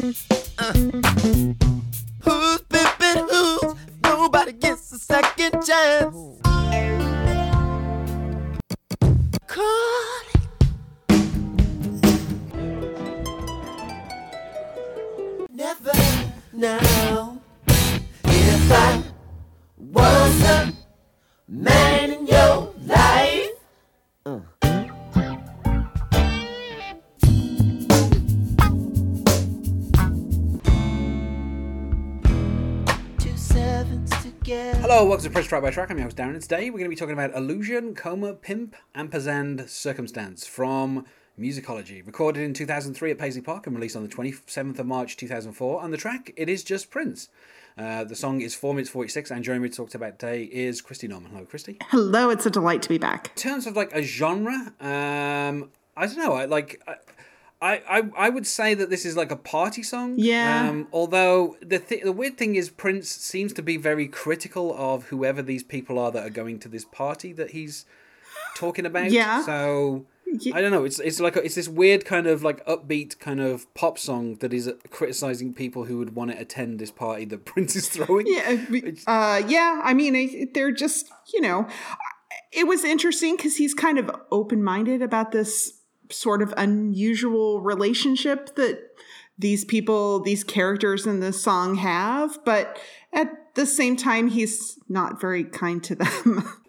Who's pimping who? Nobody gets a second chance. God. Never now. If I was a man in your life. Hello, welcome to Prince Track by Track. I'm your host Darren, and today we're going to be talking about Illusion, Coma, Pimp, Ampersand, Circumstance from Musicology, recorded in 2003 at Paisley Park and released on the 27th of March 2004. And the track, it is just Prince. The song is 4 minutes 46, and joining me to talk about today is Christy Norman. Hello, Christy. Hello, it's a delight to be back. In terms of like a genre, I don't know, I would say that this is like a party song. Yeah. Although the weird thing is Prince seems to be very critical of whoever these people are that are going to this party that he's talking about. Yeah. So I don't know. It's this weird kind of like upbeat kind of pop song that is criticizing people who would want to attend this party that Prince is throwing. Yeah. Yeah. I mean, they're just, you know, it was interesting because he's kind of open-minded about this sort of unusual relationship that these people, these characters in this song have, but at the same time, he's not very kind to them.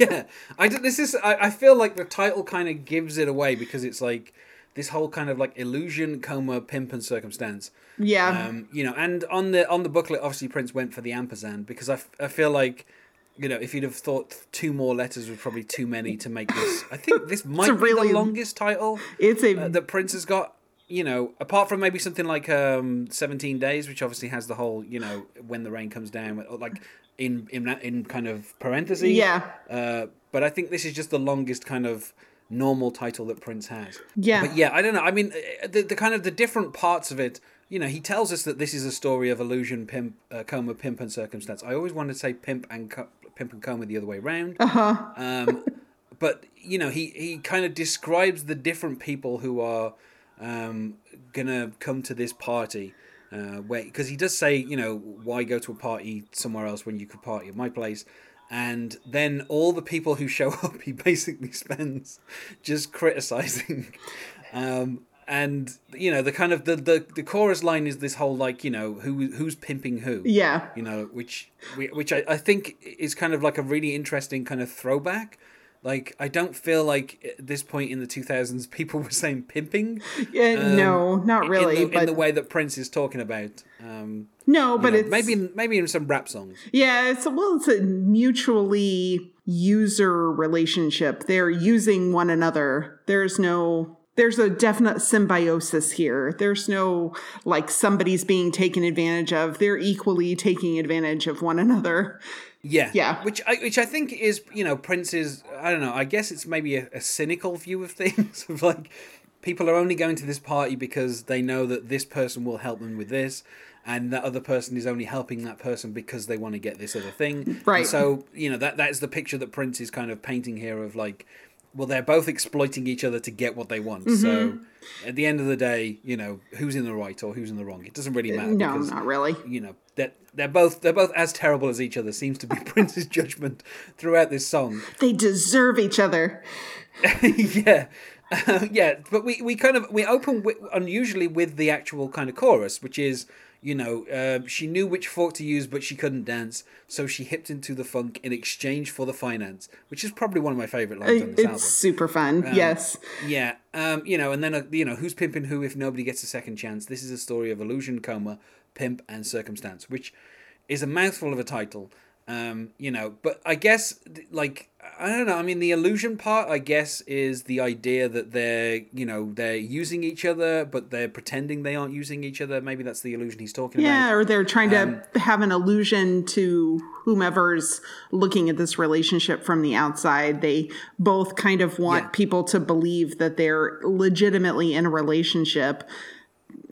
Yeah. I feel like the title kind of gives it away because it's like this whole kind of like illusion, coma, pimp and circumstance. Yeah. You know, and on the booklet, obviously Prince went for the ampersand because I feel like, you know, if you'd have thought two more letters was probably too many to make this. I think this might be the longest title that Prince has got, you know, apart from maybe something like 17 Days, which obviously has the whole, you know, when the rain comes down, like in kind of parentheses. Yeah. But I think this is just the longest kind of normal title that Prince has. Yeah. But yeah, I don't know. I mean, the kind of the different parts of it. You know, he tells us that this is a story of illusion, pimp, coma, pimp, and circumstance. I always wanted to say pimp and coma the other way around. Uh-huh. But, you know, he kind of describes the different people who are going to come to this party. Because he does say, you know, why go to a party somewhere else when you could party at my place? And then all the people who show up, he basically spends just criticizing. And, you know, the kind of the chorus line is this whole, like, you know, who's pimping who. Yeah. You know, which I think is kind of like a really interesting kind of throwback. Like, I don't feel like at this point in the 2000s people were saying pimping. No, not really. In the way that Prince is talking about. No, but you know, it's... Maybe in some rap songs. Yeah, it's a mutually user relationship. They're using one another. There's a definite symbiosis here. There's no, like, somebody's being taken advantage of. They're equally taking advantage of one another. Yeah. Yeah. Which I think is, you know, Prince's, I don't know, I guess it's maybe a cynical view of things. Of like, people are only going to this party because they know that this person will help them with this. And that other person is only helping that person because they want to get this other thing. Right. And so, you know, that's the picture that Prince is kind of painting here of, like, well, they're both exploiting each other to get what they want. Mm-hmm. So at the end of the day, you know, who's in the right or who's in the wrong? It doesn't really matter. No, because, not really. You know, they're both as terrible as each other seems to be Prince's judgment throughout this song. They deserve each other. Yeah. Yeah. But we open unusually with the actual kind of chorus, which is, you know, she knew which fork to use, but she couldn't dance, so she hipped into the funk in exchange for the finance, which is probably one of my favorite lines on this album. It's super fun, yes. Yeah, you know, and then, you know, who's pimping who if nobody gets a second chance? This is a story of illusion, coma, pimp, and circumstance, which is a mouthful of a title, you know, but I guess, like, I don't know, I mean, the illusion part, I guess, is the idea that they're, you know, they're using each other, but they're pretending they aren't using each other. Maybe that's the illusion he's talking about. Yeah, or they're trying to have an illusion to whomever's looking at this relationship from the outside. They both kind of want people to believe that they're legitimately in a relationship,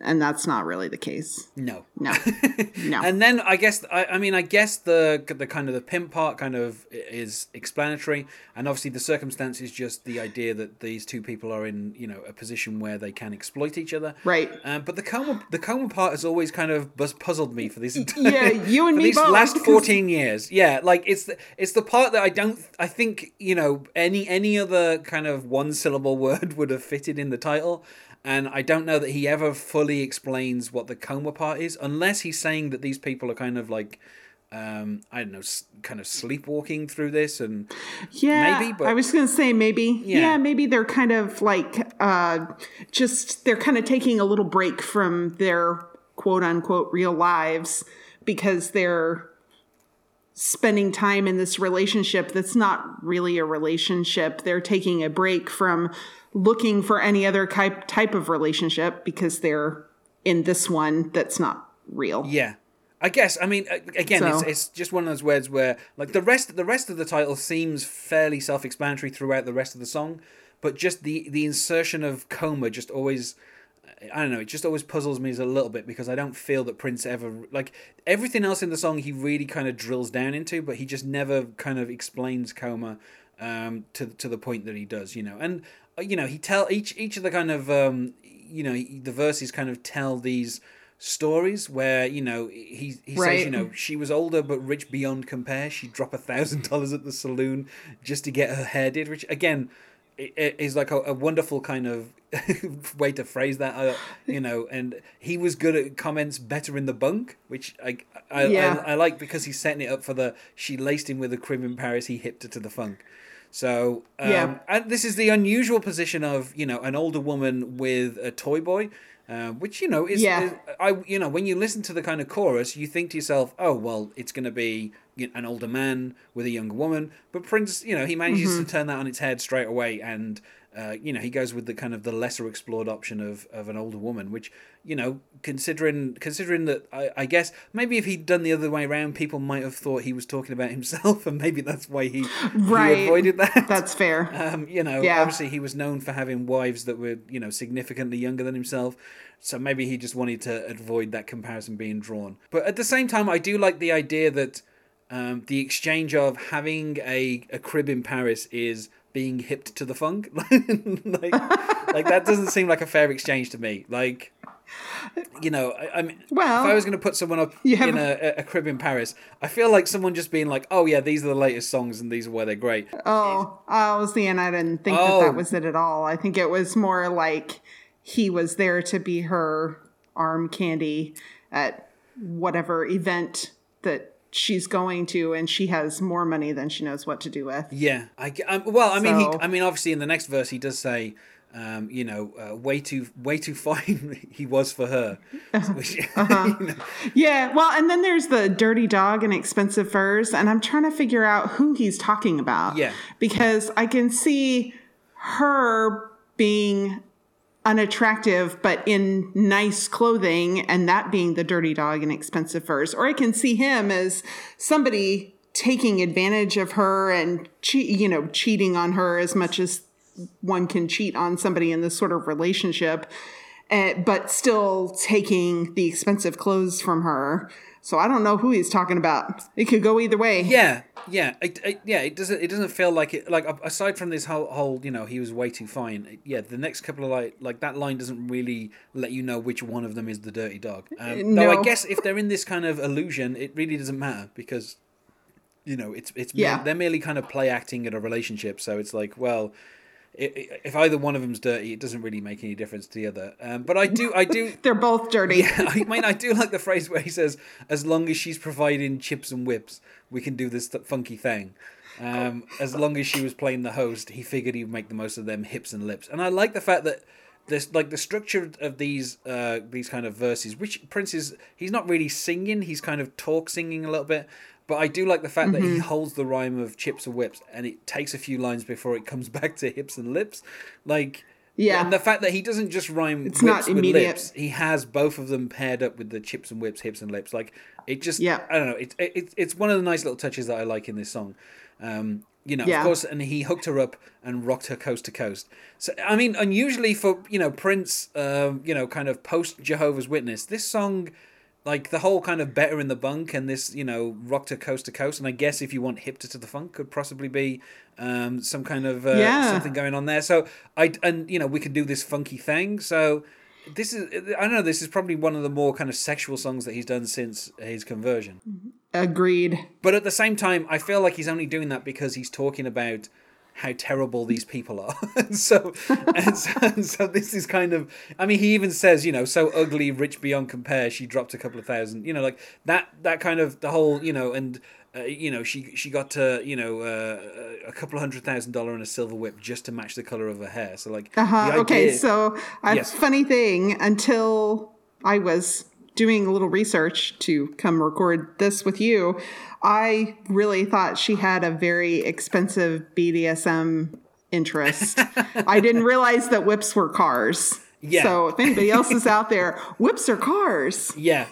And that's not really the case. No. And then I guess, I guess the kind of the pimp part kind of is explanatory. And obviously the circumstance is just the idea that these two people are in, you know, a position where they can exploit each other. Right. But the coma part has always kind of puzzled me for this entire... Yeah, you and me both. Last 14 years. Yeah, like it's the part that I think, you know, any other kind of one syllable word would have fitted in the title. And I don't know that he ever fully explains what the coma part is, unless he's saying that these people are kind of like, kind of sleepwalking through this, and maybe. But I was going to say maybe, maybe they're kind of like, they're kind of taking a little break from their quote unquote real lives because they're spending time in this relationship that's not really a relationship. They're taking a break from looking for any other type of relationship because they're in this one that's not real. Yeah, I guess. I mean, again, so. It's just one of those words where, like, the rest of the title seems fairly self-explanatory throughout the rest of the song, but just the insertion of coma just always, I don't know, it just always puzzles me a little bit, because I don't feel that Prince ever, like, everything else in the song he really kind of drills down into, but he just never kind of explains coma to the point that he does, you know, and. You know, he tell each of the kind of the verses kind of tell these stories where, you know, he right. says, you know, she was older but rich beyond compare. She'd drop $1,000 at the saloon just to get her hair did, which again is like a wonderful kind of way to phrase that. You know, and he was good at comments better in the bunk, which I like, because he's setting it up for the she laced him with a crib in Paris. He hipped her to the funk. So and this is the unusual position of, you know, an older woman with a toy boy, which, you know, is when you listen to the kind of chorus, you think to yourself, oh, well, it's going to be an older man with a younger woman. But Prince, you know, he manages to turn that on its head straight away. And, you know, he goes with the kind of the lesser explored option of an older woman, which, you know, considering that, I guess, maybe if he'd done the other way around, people might have thought he was talking about himself, and maybe that's why he avoided that. That's fair. Obviously he was known for having wives that were, you know, significantly younger than himself, so maybe he just wanted to avoid that comparison being drawn. But at the same time, I do like the idea that the exchange of having a crib in Paris is being hipped to the funk. like that doesn't seem like a fair exchange to me. Like, you know, I mean, if I was going to put someone up in a crib in Paris, I feel like someone just being like, oh yeah, these are the latest songs and these are why they're great. I didn't think that was it at all. I think it was more like he was there to be her arm candy at whatever event that she's going to, and she has more money than she knows what to do with. Yeah. Obviously in the next verse he does say, way too fine he was for her. You know. Yeah. Well, and then there's the dirty dog and expensive furs, and I'm trying to figure out who he's talking about. Yeah. Because I can see her being unattractive but in nice clothing, and that being the dirty dog and expensive furs, or I can see him as somebody taking advantage of her and cheating on her as much as one can cheat on somebody in this sort of relationship, but still taking the expensive clothes from her. So I don't know who he's talking about. It could go either way. Yeah. It doesn't feel like it. Like, aside from this whole, you know, he was way too fine. Yeah, the next couple of like that line doesn't really let you know which one of them is the dirty dog. No. Though I guess if they're in this kind of illusion, it really doesn't matter, because, you know, they're merely kind of play acting at a relationship. So it's like, well, if either one of them's dirty, it doesn't really make any difference to the other. But I do. They're both dirty. Yeah, I mean, I do like the phrase where he says, "As long as she's providing chips and whips, we can do this funky thing." As long as she was playing the host, he figured he'd make the most of them hips and lips. And I like the fact that this, like, the structure of these kind of verses, which Prince he's not really singing; he's kind of talk singing a little bit. But I do like the fact that he holds the rhyme of chips and whips, and it takes a few lines before it comes back to hips and lips. Like, yeah. And the fact that he doesn't just rhyme it's whips not with lips, he has both of them paired up with the chips and whips, hips and lips. Like, it just, I don't know. It's one of the nice little touches that I like in this song. You know, yeah. Of course, and he hooked her up and rocked her coast to coast. So, I mean, unusually for, you know, Prince, you know, kind of post-Jehovah's Witness, this song, like, the whole kind of better in the bunk and this, you know, rocked her coast to coast, and I guess if you want hipter to the funk could possibly be some kind of something going on there. So, you know, we could do this funky thing, so... This is, I don't know, this is probably one of the more kind of sexual songs that he's done since his conversion. Agreed. But at the same time, I feel like he's only doing that because he's talking about how terrible these people are. and so this is kind of, I mean, he even says, you know, so ugly, rich beyond compare, she dropped a couple of thousand, you know, like that kind of the whole, you know, and... you know, she got to, you know, a couple $100,000 and a silver whip just to match the color of her hair. So, like, the idea... Okay, so a funny thing, until I was doing a little research to come record this with you, I really thought she had a very expensive BDSM interest. I didn't realize that whips were cars. Yeah. So if anybody else is out there, whips are cars. Yeah.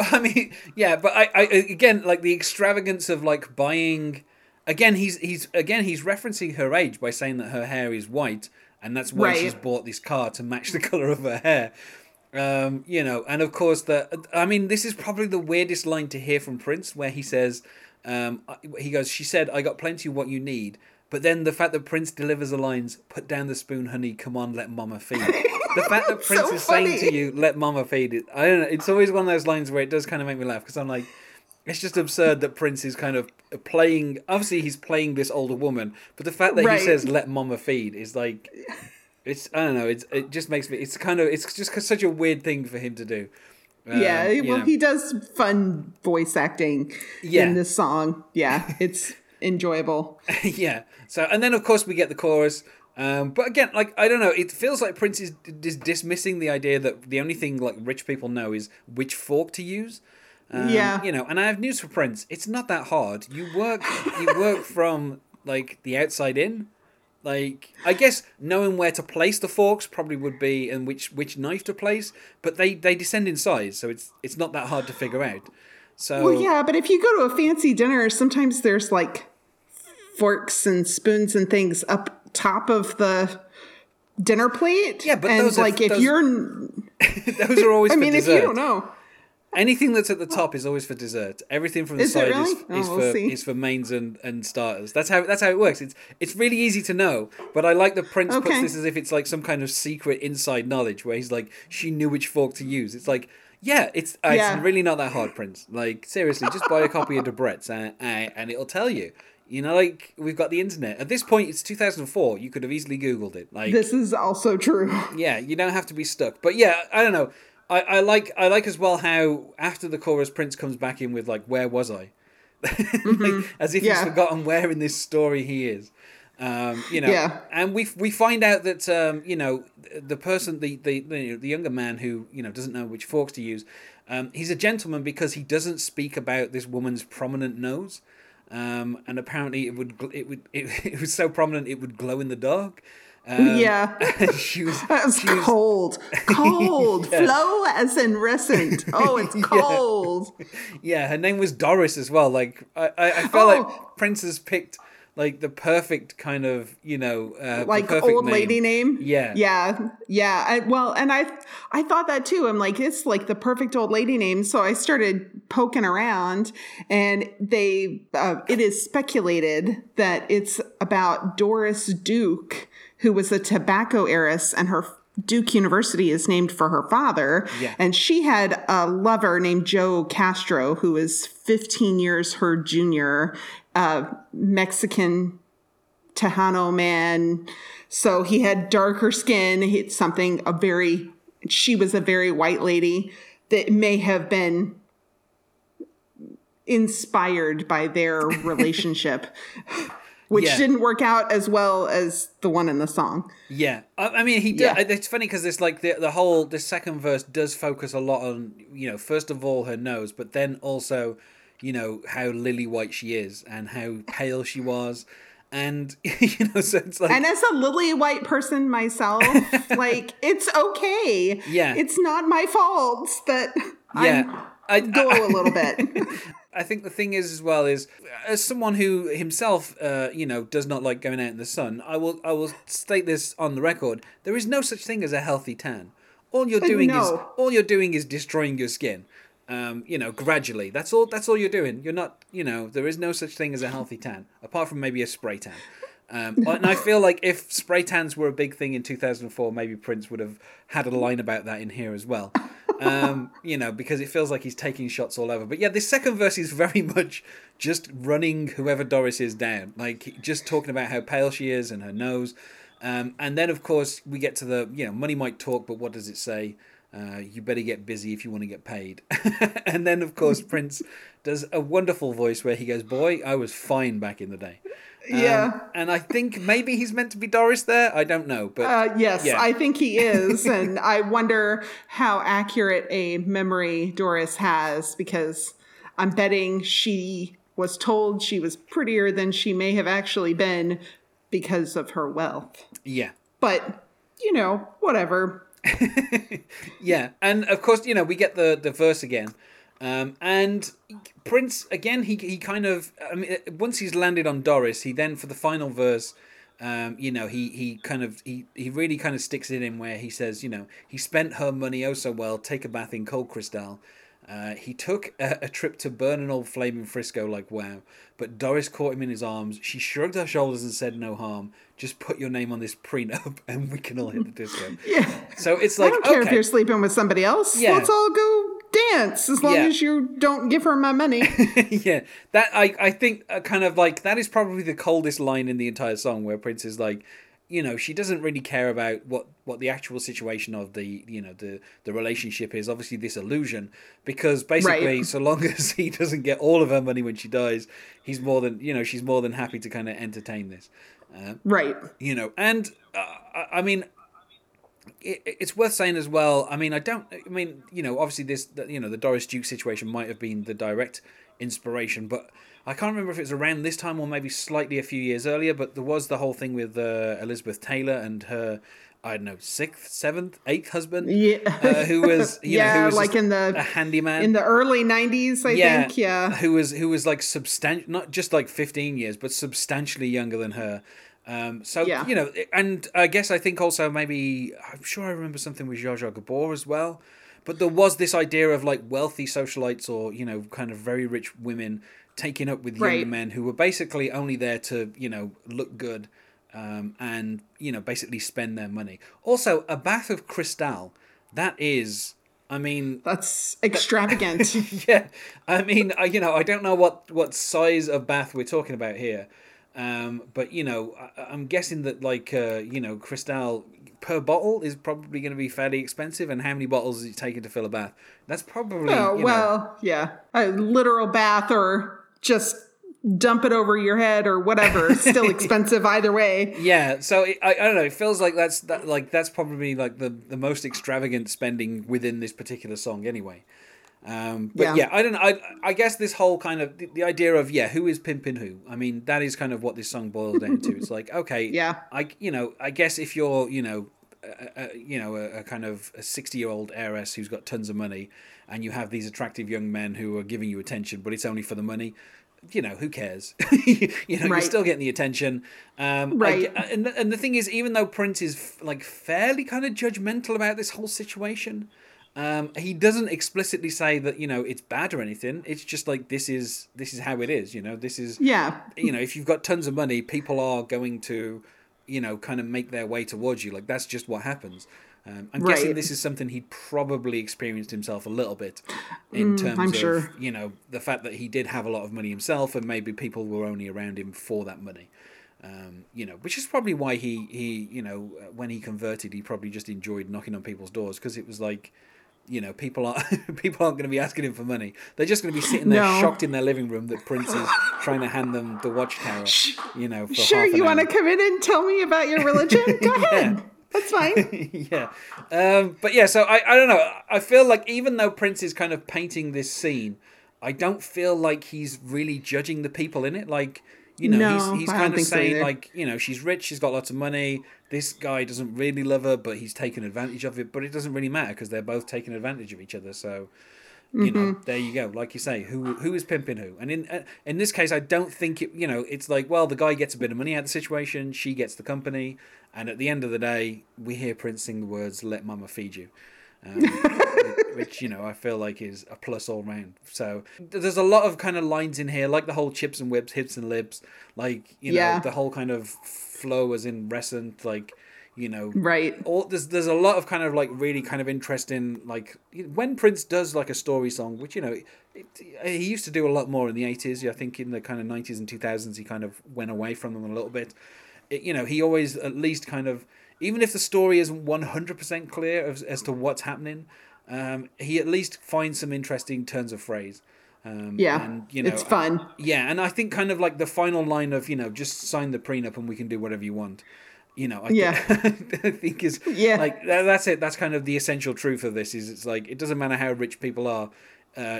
I mean, yeah, but I again, like the extravagance of like buying. Again, he's referencing her age by saying that her hair is white, and that's why she's bought this car to match the color of her hair. You know, and of course I mean, this is probably the weirdest line to hear from Prince, where he says, he goes, she said, "I got plenty of what you need," but then the fact that Prince delivers the lines, "Put down the spoon, honey. Come on, let mama feed." The fact that Prince is saying to you, "Let mama feed it," I don't know. It's always one of those lines where it does kind of make me laugh, because I'm like, it's just absurd that Prince is kind of playing. Obviously, he's playing this older woman, but the fact that he says "Let mama feed" is like, it's, I don't know. It just makes me. It's kind of, it's just such a weird thing for him to do. Yeah, well, he does fun voice acting in this song. Yeah, it's enjoyable. Yeah. So, and then of course we get the chorus. But again, like, I don't know, it feels like Prince is dismissing the idea that the only thing, like, rich people know is which fork to use. You know, and I have news for Prince. It's not that hard. You work from, like, the outside in. Like, I guess knowing where to place the forks probably would be, and which knife to place, but they descend in size, so it's not that hard to figure out. So, well, yeah, but if you go to a fancy dinner, sometimes there's, like, forks and spoons and things up top of the dinner plate. Yeah, but and those like are, if those, you're those are always I mean, for dessert. If you don't know, anything that's at the top is always for dessert. Everything from the side is for mains and starters. That's how it works. It's really easy to know, but I like that Prince puts this as if it's like some kind of secret inside knowledge where he's like, she knew which fork to use. It's like, yeah, it's really not that hard, Prince. Like, seriously, just buy a copy of Debrett's and it'll tell you. You know, like, we've got the internet. At this point, it's 2004. You could have easily Googled it. Like, this is also true. Yeah, you don't have to be stuck. But yeah, I don't know. I like as well how after the chorus, Prince comes back in with, like, where was I? Mm-hmm. Like, as if he's forgotten where in this story he is. You know, and we find out that, you know, the person, the younger man who, you know, doesn't know which forks to use, he's a gentleman because he doesn't speak about this woman's prominent nose. And apparently it was so prominent it would glow in the dark. She was cold, fluorescent. Oh, it's cold. Yeah. Yeah, her name was Doris as well. Like I felt like Prince has picked like the perfect kind of, you know, like old lady name. Yeah. Yeah. Yeah. I thought that too. I'm like, it's like the perfect old lady name. So I started poking around, and it is speculated that it's about Doris Duke, who was a tobacco heiress, and her Duke University is named for her father. Yeah. And she had a lover named Joe Castro, who was 15 years her junior, Mexican Tejano man. So he had darker skin. She was a very white lady that may have been inspired by their relationship, which didn't work out as well as the one in the song. Yeah. I mean, he did. Yeah. It's funny because it's like the second verse does focus a lot on, you know, first of all, her nose, but then also, you know, how lily white she is and how pale she was. And, you know, so it's like... And as a lily white person myself, like, it's okay. Yeah. It's not my fault that I go a little bit. I think the thing is as well is, as someone who himself, does not like going out in the sun, I will state this on the record: there is no such thing as a healthy tan. All you're doing is destroying your skin. Gradually. That's all you're doing. You're not. There is no such thing as a healthy tan, apart from maybe a spray tan. And I feel like if spray tans were a big thing in 2004, maybe Prince would have had a line about that in here as well. Because it feels like he's taking shots all over. But yeah, this second verse is very much just running whoever Doris is down, like just talking about how pale she is and her nose. And then, of course, we get to the, money might talk, but what does it say? You better get busy if you want to get paid. And then, of course, Prince does a wonderful voice where he goes, "Boy, I was fine back in the day." Yeah. And I think maybe he's meant to be Doris there. I don't know. But yes, yeah. I think he is. And I wonder how accurate a memory Doris has, because I'm betting she was told she was prettier than she may have actually been because of her wealth. Yeah. But, whatever. Yeah. And of course, we get the verse again. And Prince, again, once he's landed on Doris, he then, for the final verse, he really kind of sticks it in where he says, he spent her money oh so well, take a bath in cold Cristal. He took a trip to burn an old flame in Frisco, like, wow. But Doris caught him in his arms. She shrugged her shoulders and said, "No harm. Just put your name on this prenup and we can all hit the disco." Yeah. So it's like, I don't care if you're sleeping with somebody else. Yeah. Let's all go dance as long as you don't give her my money. Yeah. That, I think, kind of like, that is probably the coldest line in the entire song, where Prince is like, she doesn't really care about what the actual situation of the relationship is. Obviously, this illusion, because basically, so long as he doesn't get all of her money when she dies, he's more than she's more than happy to kind of entertain this. Right. And I mean, it's worth saying as well. Obviously, this the Doris Duke situation might have been the direct inspiration, but I can't remember if it was around this time or maybe slightly a few years earlier, but there was the whole thing with Elizabeth Taylor and her, I don't know, 6th, 7th, 8th husband, who was a handyman in the early 90s, I think, who was like not just like 15 years, but substantially younger than her. And I guess I think also maybe I'm sure I remember something with Zsa Zsa Gabor as well. But there was this idea of like wealthy socialites or, kind of very rich women taking up with younger men who were basically only there to, look good and, basically spend their money. Also, a bath of Cristal, that is, that's extravagant. Yeah. I don't know what size of bath we're talking about here. But, I'm guessing that like, Cristal per bottle is probably going to be fairly expensive, and how many bottles is it taking to fill a bath? That's probably... a literal bath or just dump it over your head or whatever. It's still expensive either way. Yeah, so I don't know. It feels like that's probably like the most extravagant spending within this particular song anyway. I don't know. I guess this whole kind of the idea of who is pimping who. That is kind of what this song boils down to. It's like, okay, I guess if you're a kind of a 60-year-old heiress who's got tons of money, and you have these attractive young men who are giving you attention, but it's only for the money. Who cares? You're still getting the attention. And the thing is, even though Prince is like fairly kind of judgmental about this whole situation. He doesn't explicitly say that, it's bad or anything. It's just like, this is how it is, if you've got tons of money, people are going to, kind of make their way towards you. Like, that's just what happens. I'm guessing this is something he probably experienced himself a little bit in terms of, the fact that he did have a lot of money himself, and maybe people were only around him for that money. Which is probably why he, when he converted, he probably just enjoyed knocking on people's doors, because it was like, people aren't going to be asking him for money. They're just going to be sitting there shocked in their living room that Prince is trying to hand them the watchtower, for sure, you want to come in and tell me about your religion? Go ahead. That's fine. So I don't know. I feel like even though Prince is kind of painting this scene, I don't feel like he's really judging the people in it. Like, he's kind of saying she's rich, she's got lots of money. This guy doesn't really love her, but he's taken advantage of it. But it doesn't really matter because they're both taking advantage of each other. So, you know, there you go. Like you say, who is pimping who? And in this case, I don't think it, you know, it's like, well, the guy gets a bit of money out of the situation, she gets the company, and at the end of the day, we hear Prince sing the words, "Let Mama feed you," which, you know, I feel like is a plus all round. So there's a lot of kind of lines in here, like the whole chips and whips, hips and lips, like, you know, the whole kind of flow as in recent, like, you know, there's a lot of kind of like really kind of interesting, like when Prince does like a story song, which, you know, he used to do a lot more in the 80s. I think in the kind of 90s and 2000s, he kind of went away from them a little bit. You know, he always at least kind of, even if the story isn't 100% clear as to what's happening, he at least finds some interesting turns of phrase. And, you know, it's fun. And I think kind of like the final line of, you know, just sign the prenup and we can do whatever you want. You know, I think is like, that's it. That's kind of the essential truth of this is it's like, it doesn't matter how rich people are,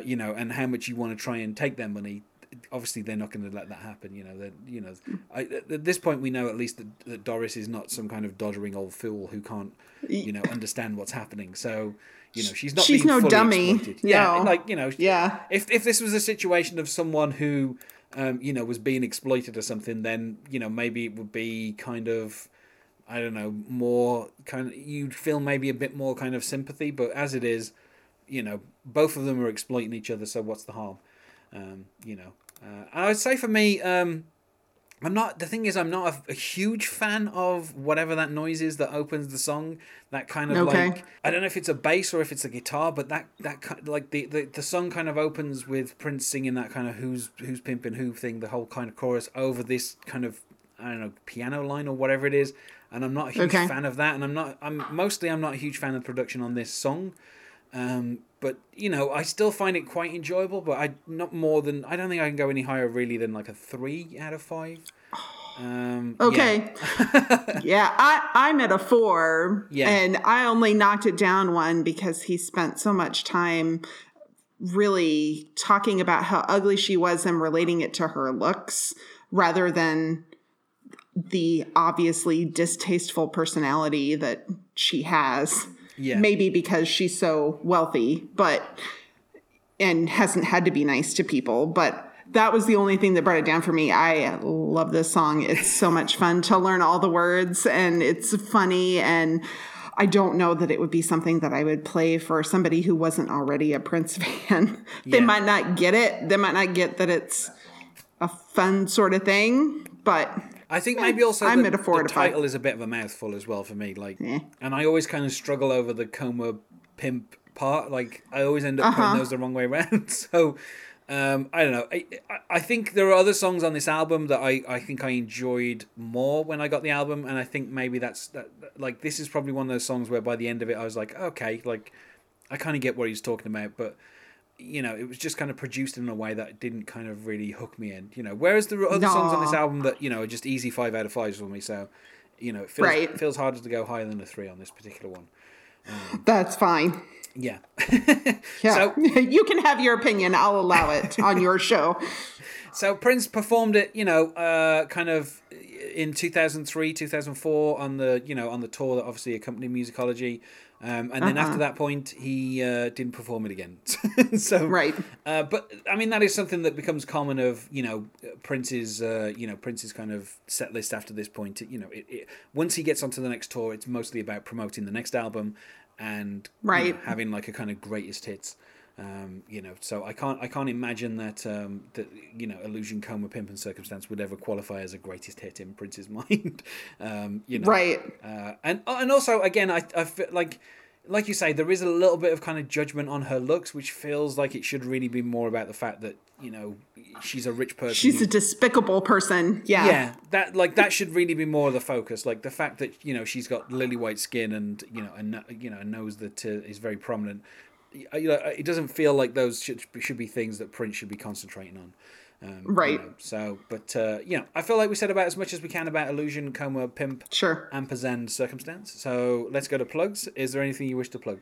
you know, and how much you want to try and take their money. Obviously, they're not going to let that happen. You know, at this point, we know at least that Doris is not some kind of doddering old fool who can't, you know, understand what's happening. So, you know, she's being no fully dummy. Exploited. No. Yeah. Like, you know, if this was a situation of someone who, you know, was being exploited or something, then, you know, maybe it would be kind of, I don't know, more kind of, you'd feel maybe a bit more kind of sympathy, but as it is, you know, both of them are exploiting each other. So what's the harm? You know, I would say for me, I'm not a huge fan of whatever that noise is that opens the song, that kind of like, I don't know if it's a bass or if it's a guitar, but that like the song kind of opens with Prince singing that kind of who's pimping who thing, the whole kind of chorus over this kind of, I don't know, piano line or whatever it is. And I'm not a huge fan of that. And I'm not a huge fan of the production on this song. But, you know, I still find it quite enjoyable, but I don't think I can go any higher really than like a 3 out of 5. I'm at a 4 and I only knocked it down 1 because he spent so much time really talking about how ugly she was and relating it to her looks rather than the obviously distasteful personality that she has, maybe because she's so wealthy, but, and hasn't had to be nice to people, but that was the only thing that brought it down for me. I love this song. It's so much fun to learn all the words and it's funny. And I don't know that it would be something that I would play for somebody who wasn't already a Prince fan. They might not get it. They might not get that it's a fun sort of thing, but I think maybe also the title is a bit of a mouthful as well for me. Like, and I always kind of struggle over the coma pimp part. Like, I always end up putting those the wrong way around. So, I don't know. I think there are other songs on this album that I think I enjoyed more when I got the album. And I think maybe like, this is probably one of those songs where by the end of it, I was like, okay, like, I kind of get what he's talking about, but you know, it was just kind of produced in a way that didn't kind of really hook me in, you know, whereas there are other songs on this album that, you know, are just easy 5 out of 5s for me. So, you know, it feels harder to go higher than a 3 on this particular one. That's fine. Yeah. So you can have your opinion. I'll allow it on your show. So Prince performed it, you know, kind of in 2003, 2004 on the tour that obviously accompanied Musicology. And then after that point, he didn't perform it again. So, but I mean, that is something that becomes common of, you know, Prince's kind of set list after this point. You know, once he gets onto the next tour, it's mostly about promoting the next album and you know, having like a kind of greatest hits. You know, so I can't imagine that that you know, Illusion, Coma, Pimp, and Circumstance would ever qualify as a greatest hit in Prince's mind. You know, and also again, I feel like you say, there is a little bit of kind of judgment on her looks, which feels like it should really be more about the fact that, you know, she's a rich person. She's a despicable person. Yeah. That should really be more of the focus. Like the fact that, you know, she's got lily white skin and, you know, a nose that is very prominent. It doesn't feel like those should be things that Prince should be concentrating on. Right. You know, so, but, you know, I feel like we said about as much as we can about illusion, coma, pimp, sure, and Pisan's circumstance. So let's go to plugs. Is there anything you wish to plug?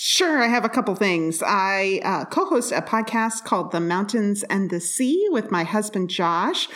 Sure, I have a couple things. I co-host a podcast called The Mountains and the Sea with my husband, Josh.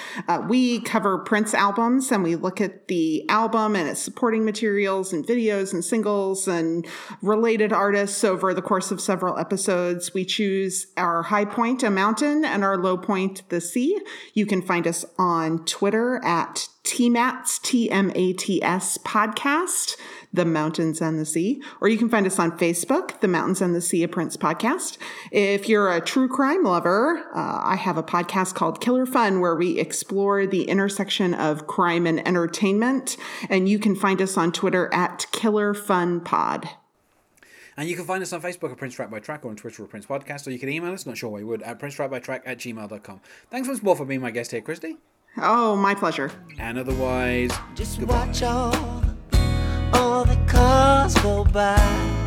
We cover Prince albums, and we look at the album and its supporting materials and videos and singles and related artists over the course of several episodes. We choose our high point, a mountain, and our low point, the sea. You can find us on Twitter at TMATS, T-M-A-T-S podcast, The Mountains and the Sea. Or you can find us on Facebook, The Mountains and the Sea, a Prince podcast. If you're a true crime lover, I have a podcast called Killer Fun, where we explore the intersection of crime and entertainment. And you can find us on Twitter at Killer Fun Pod. And you can find us on Facebook at Prince Track by Track, or on Twitter at Prince Podcast, or you can email us, not sure why you would, at princetrackbytrack@gmail.com. Thanks once more for being my guest here, Christy. Oh, my pleasure. And otherwise, just goodbye. Watch all the cars go by.